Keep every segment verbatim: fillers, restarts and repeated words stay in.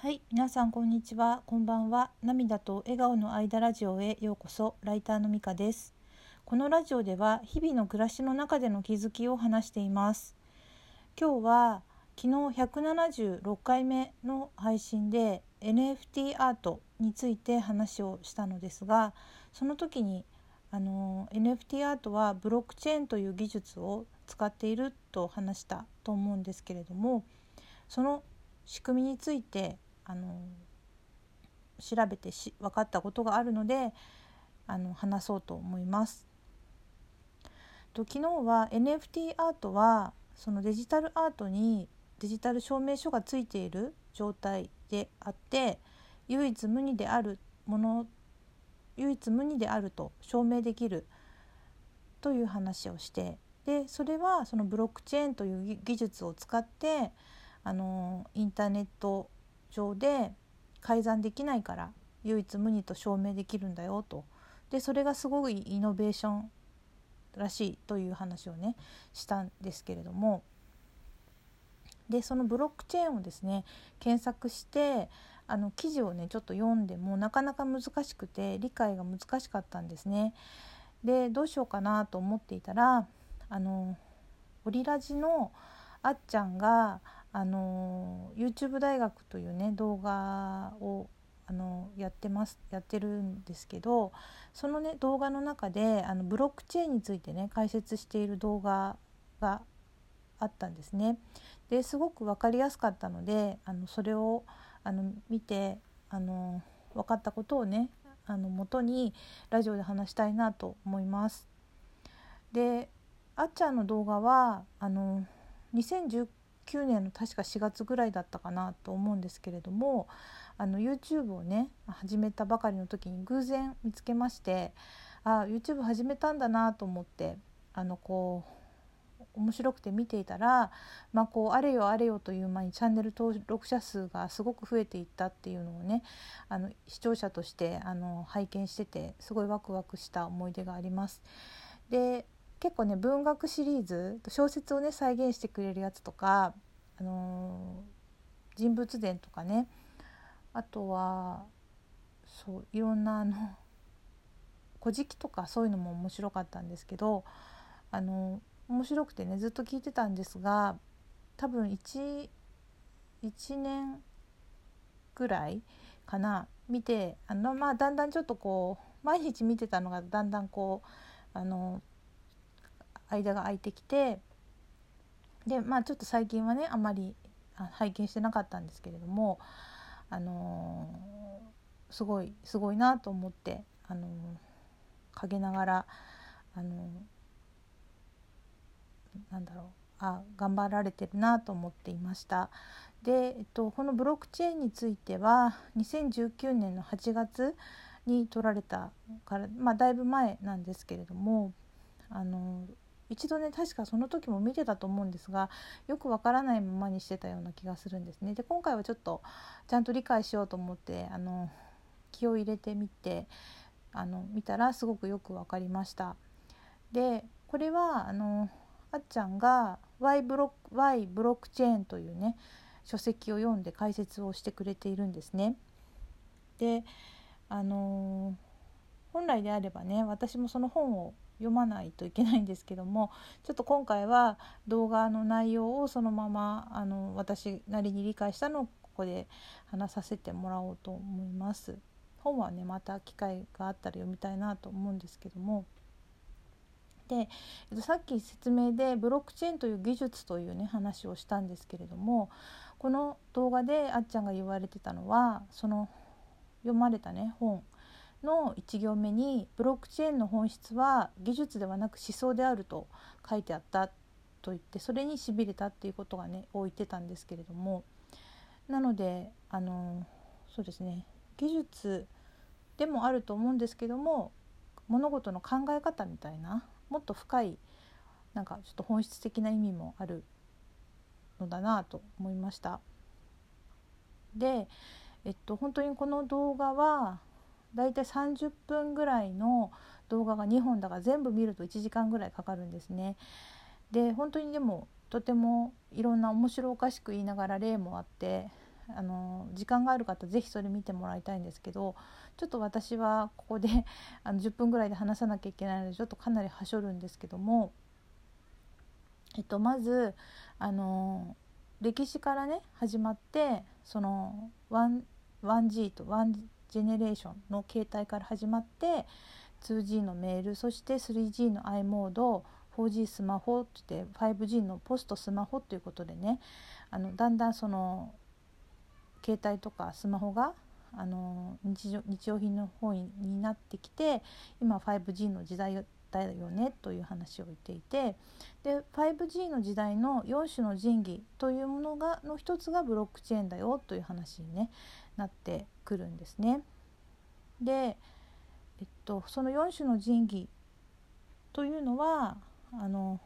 はい、皆さんこんにちは、こんばんは。涙と笑顔の間ラジオへようこそ。ライターのみかです。このラジオでは日々の暮らしの中での気づきを話しています。今日は昨日ひゃくななじゅうろっかいめの配信で エヌエフティー アートについて話をしたのですが、その時にあの エヌエフティー アートはブロックチェーンという技術を使っていると話したと思うんですけれども、その仕組みについてあの調べてし分かったことがあるのであの話そうと思います。と昨日は エヌエフティー アートはそのデジタルアートにデジタル証明書がついている状態であって、唯一無二であるもの唯一無二であると証明できるという話をして、でそれはそのブロックチェーンという技術を使ってあのインターネット上で改ざんできないから唯一無二と証明できるんだよと。でそれがすごいイノベーションらしいという話をねしたんですけれども、でそのブロックチェーンをですね検索してあの記事をねちょっと読んでもなかなか難しくて理解が難しかったんですね。でどうしようかなと思っていたら、あのオリラジのあっちゃんがあの YouTube 大学というね動画をあのやってますやってるんですけど、そのね動画の中であのブロックチェーンについてね解説している動画があったんですね。ですごく分かりやすかったのであのそれをあの見てあの分かったことをねあの元にラジオで話したいなと思います。であっちゃんの動画はあのにせんじゅうきゅうねんの確かしがつぐらいだったかなと思うんですけれども、あの YouTube をね始めたばかりの時に偶然見つけまして、あ YouTube 始めたんだなと思ってあのこう面白くて見ていたら、まあ、こうあれよあれよという間にチャンネル登録者数がすごく増えていったっていうのをねあの視聴者としてあの拝見しててすごいワクワクした思い出があります。で結構ね文学シリーズ小説をね再現してくれるやつとか、あのー、人物伝とかね、あとはそういろんなあの古事記とかそういうのも面白かったんですけど、あのー、面白くてねずっと聞いてたんですが、多分 1, いちねんぐらいかな見てあの、まあ、だんだんちょっとこう毎日見てたのがだんだんこうあのー間が空いてきて、でまあちょっと最近はねあまり拝見してなかったんですけれども、あのー、すごいすごいなと思って、あのー、陰ながら、あのー、なんだろうあ頑張られてるなと思っていました。で、えっと、このブロックチェーンについてはにせんじゅうきゅうねんのはちがつに撮られたから、まあ、だいぶ前なんですけれども、あのー一度ね確かその時も見てたと思うんですが、よくわからないままにしてたような気がするんですね。で今回はちょっとちゃんと理解しようと思ってあの気を入れてみてあの見たらすごくよくわかりました。でこれはあのあっちゃんが Y ブロック、Y ブロックチェーンというね書籍を読んで解説をしてくれているんですね。であの本来であればね私もその本を読まないといけないんですけども、ちょっと今回は動画の内容をそのままあの私なりに理解したのをここで話させてもらおうと思います。本はねまた機会があったら読みたいなと思うんですけども、でさっき説明でブロックチェーンという技術というね話をしたんですけれども、この動画であっちゃんが言われてたのはその読まれたね本のいち行目にブロックチェーンの本質は技術ではなく思想であると書いてあったと言って、それにしびれたっていうことがねを言ってたんですけれども、なのであのそうですね技術でもあると思うんですけども、物事の考え方みたいなもっと深いなんかちょっと本質的な意味もあるのだなと思いました。で、えっと、本当にこの動画はだいたいさんじゅっぷんぐらいの動画がにほんだから全部見るといちじかんぐらいかかるんですね。で本当にでもとてもいろんな面白おかしく言いながら例もあってあの時間がある方ぜひそれ見てもらいたいんですけど、ちょっと私はここであのじゅっぷんぐらいで話さなきゃいけないのでちょっとかなりはしょるんですけども、えっと、まずあの歴史からね始まって、その ワンジー とワンジェネレーションの形態から始まって ツージー のメール、そして スリージー の i モード、フォージー スマホって ファイブジー のポストスマホということでね、あのだんだんその携帯とかスマホがあの 日常、日用品の方になってきて、今 ファイブジー の時代だよねという話を言っていて、で ファイブジー の時代のよん種の神器というものがの一つがブロックチェーンだよという話に、ね、なってくるんですね。で、えっと、そのよん種の神器というのはあの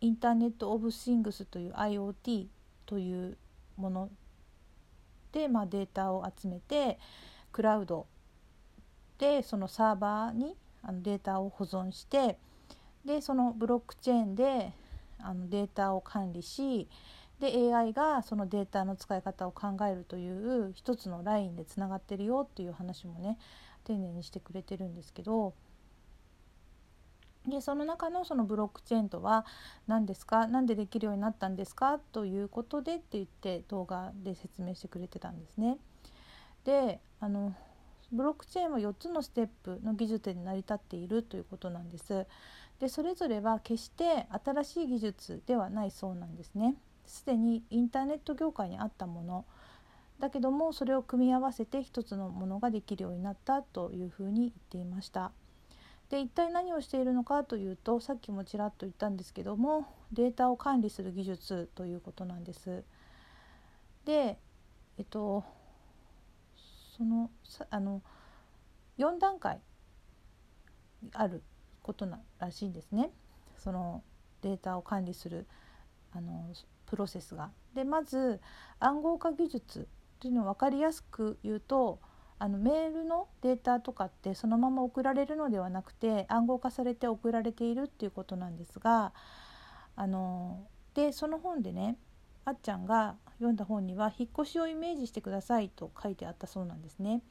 インターネットオブシングスという アイオーティー というもので、まあ、データを集めてクラウドでそのサーバーにあのデータを保存して、でそのブロックチェーンであのデータを管理し、で エーアイ がそのデータの使い方を考えるという一つのラインでつながってるよっていう話もね丁寧にしてくれてるんですけど、でその中のそのブロックチェーンとは何ですか、なんでできるようになったんですかということでって言って動画で説明してくれてたんですね。であのブロックチェーンはよっつのステップの技術で成り立っているということなんです。でそれぞれは決して新しい技術ではないそうなんですね。すでにインターネット業界にあったものだけども、それを組み合わせて一つのものができるようになったというふうに言っていました。で一体何をしているのかというと、さっきもちらっと言ったんですけども、データを管理する技術ということなんです。で、えっと、その、あのよん段階あることならしいんですね、そのデータを管理するあのプロセスが。でまず暗号化技術というのを分かりやすく言うと、あのメールのデータとかってそのまま送られるのではなくて暗号化されて送られているっていうことなんですが、あのでその本でね、あっちゃんが読んだ本には引っ越しをイメージしてくださいと書いてあったそうなんですね。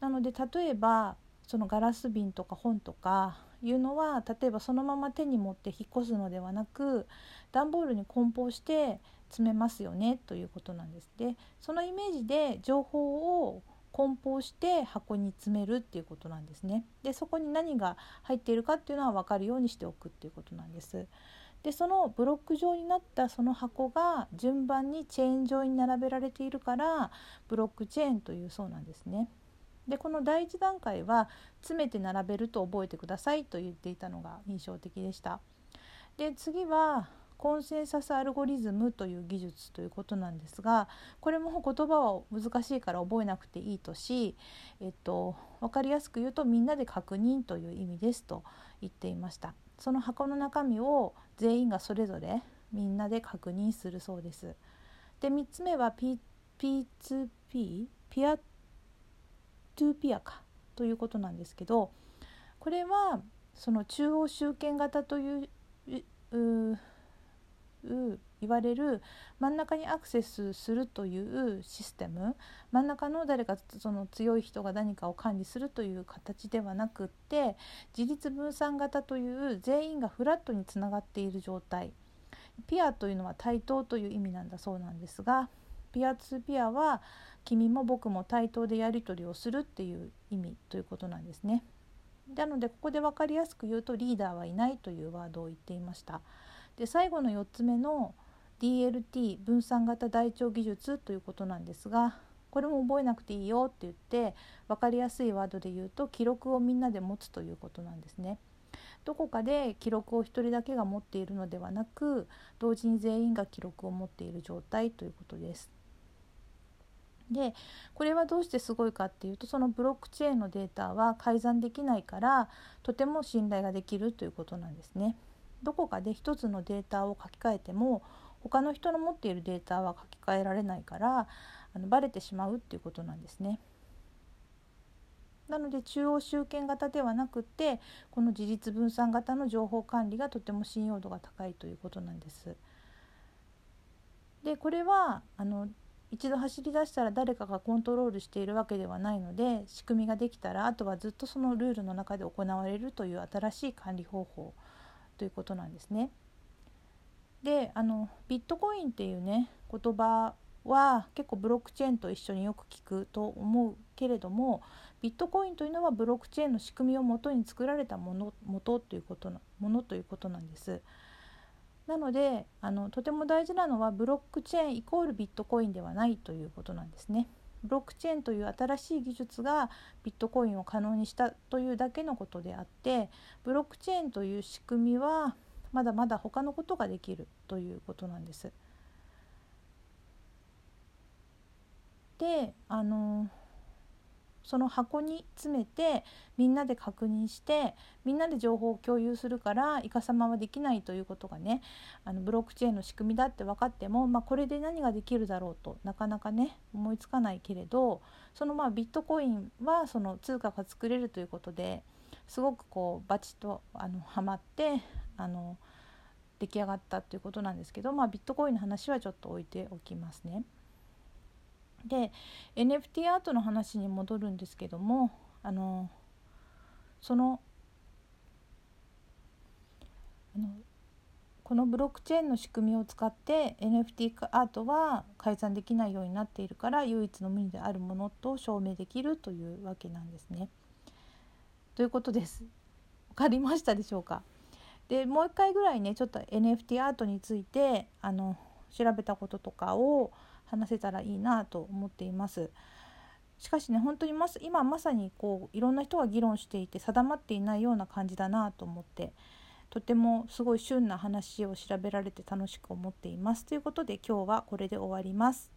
なので例えばそのガラス瓶とか本とかいうのは、例えばそのまま手に持って引っ越すのではなく段ボールに梱包して詰めますよねということなんです。でそのイメージで情報を梱包して箱に詰めるっていうことなんですね。でそこに何が入っているかっていうのは分かるようにしておくっていうことなんです。でそのブロック状になったその箱が順番にチェーン状に並べられているからブロックチェーンというそうなんですね。でこの第一段階は詰めて並べると覚えてくださいと言っていたのが印象的でした。で次はコンセンサスアルゴリズムという技術ということなんですが、これも言葉は難しいから覚えなくていいとし、えっと、分かりやすく言うとみんなで確認という意味ですと言っていました。その箱の中身を全員がそれぞれみんなで確認するそうです。でみっつめは ピーツーピー ピアトゥピアかということなんですけど、これはその中央集権型という、う言われる真ん中にアクセスするというシステム、真ん中の誰かその強い人が何かを管理するという形ではなくって、自立分散型という全員がフラットにつながっている状態、ピアというのは対等という意味なんだそうなんですが、ピアツーピアは君も僕も対等でやり取りをするっていう意味ということなんですね。なのでここで分かりやすく言うとリーダーはいないというワードを言っていました。で最後のよっつめの ディーエルティー 分散型台帳技術ということなんですが、これも覚えなくていいよって言って分かりやすいワードで言うと記録をみんなで持つということなんですね。どこかで記録をひとりだけが持っているのではなく、同時に全員が記録を持っている状態ということです。でこれはどうしてすごいかっていうと、そのブロックチェーンのデータは改ざんできないからとても信頼ができるということなんですね。どこかで一つのデータを書き換えても他の人の持っているデータは書き換えられないからあのバレてしまうっていうことなんですね。なので中央集権型ではなくて、この自立分散型の情報管理がとても信用度が高いということなんです。でこれはあの一度走り出したら誰かがコントロールしているわけではないので、仕組みができたらあとはずっとそのルールの中で行われるという新しい管理方法ということなんですね。で、あのビットコインっていうね言葉は結構ブロックチェーンと一緒によく聞くと思うけれども、ビットコインというのはブロックチェーンの仕組みを元に作られたもの、元ということの、ものということなんです。なのであのとても大事なのはブロックチェーンイコールビットコインではないということなんですね。ブロックチェーンという新しい技術がビットコインを可能にしたというだけのことであって、ブロックチェーンという仕組みはまだまだ他のことができるということなんです。で、あのその箱に詰めてみんなで確認してみんなで情報を共有するからイカサマはできないということがね、あのブロックチェーンの仕組みだって分かっても、まあ、これで何ができるだろうとなかなかね思いつかないけれど、そのまあビットコインはその通貨が作れるということですごくこうバチッとあのはまってあの出来上がったということなんですけど、まあ、ビットコインの話はちょっと置いておきますね。で エヌエフティー アートの話に戻るんですけども、あのそのあのこのブロックチェーンの仕組みを使って エヌエフティー アートは改ざんできないようになっているから、唯一の無二であるものと証明できるというわけなんですね。ということです。分かりましたでしょうか。でもう一回ぐらいねちょっと エヌエフティー アートについてあの調べたこととかを話せたらいいなと思っています。しかしね本当にます今まさにこういろんな人が議論していて定まっていないような感じだなと思って、とてもすごい旬な話を調べられて楽しく思っています。ということで今日はこれで終わります。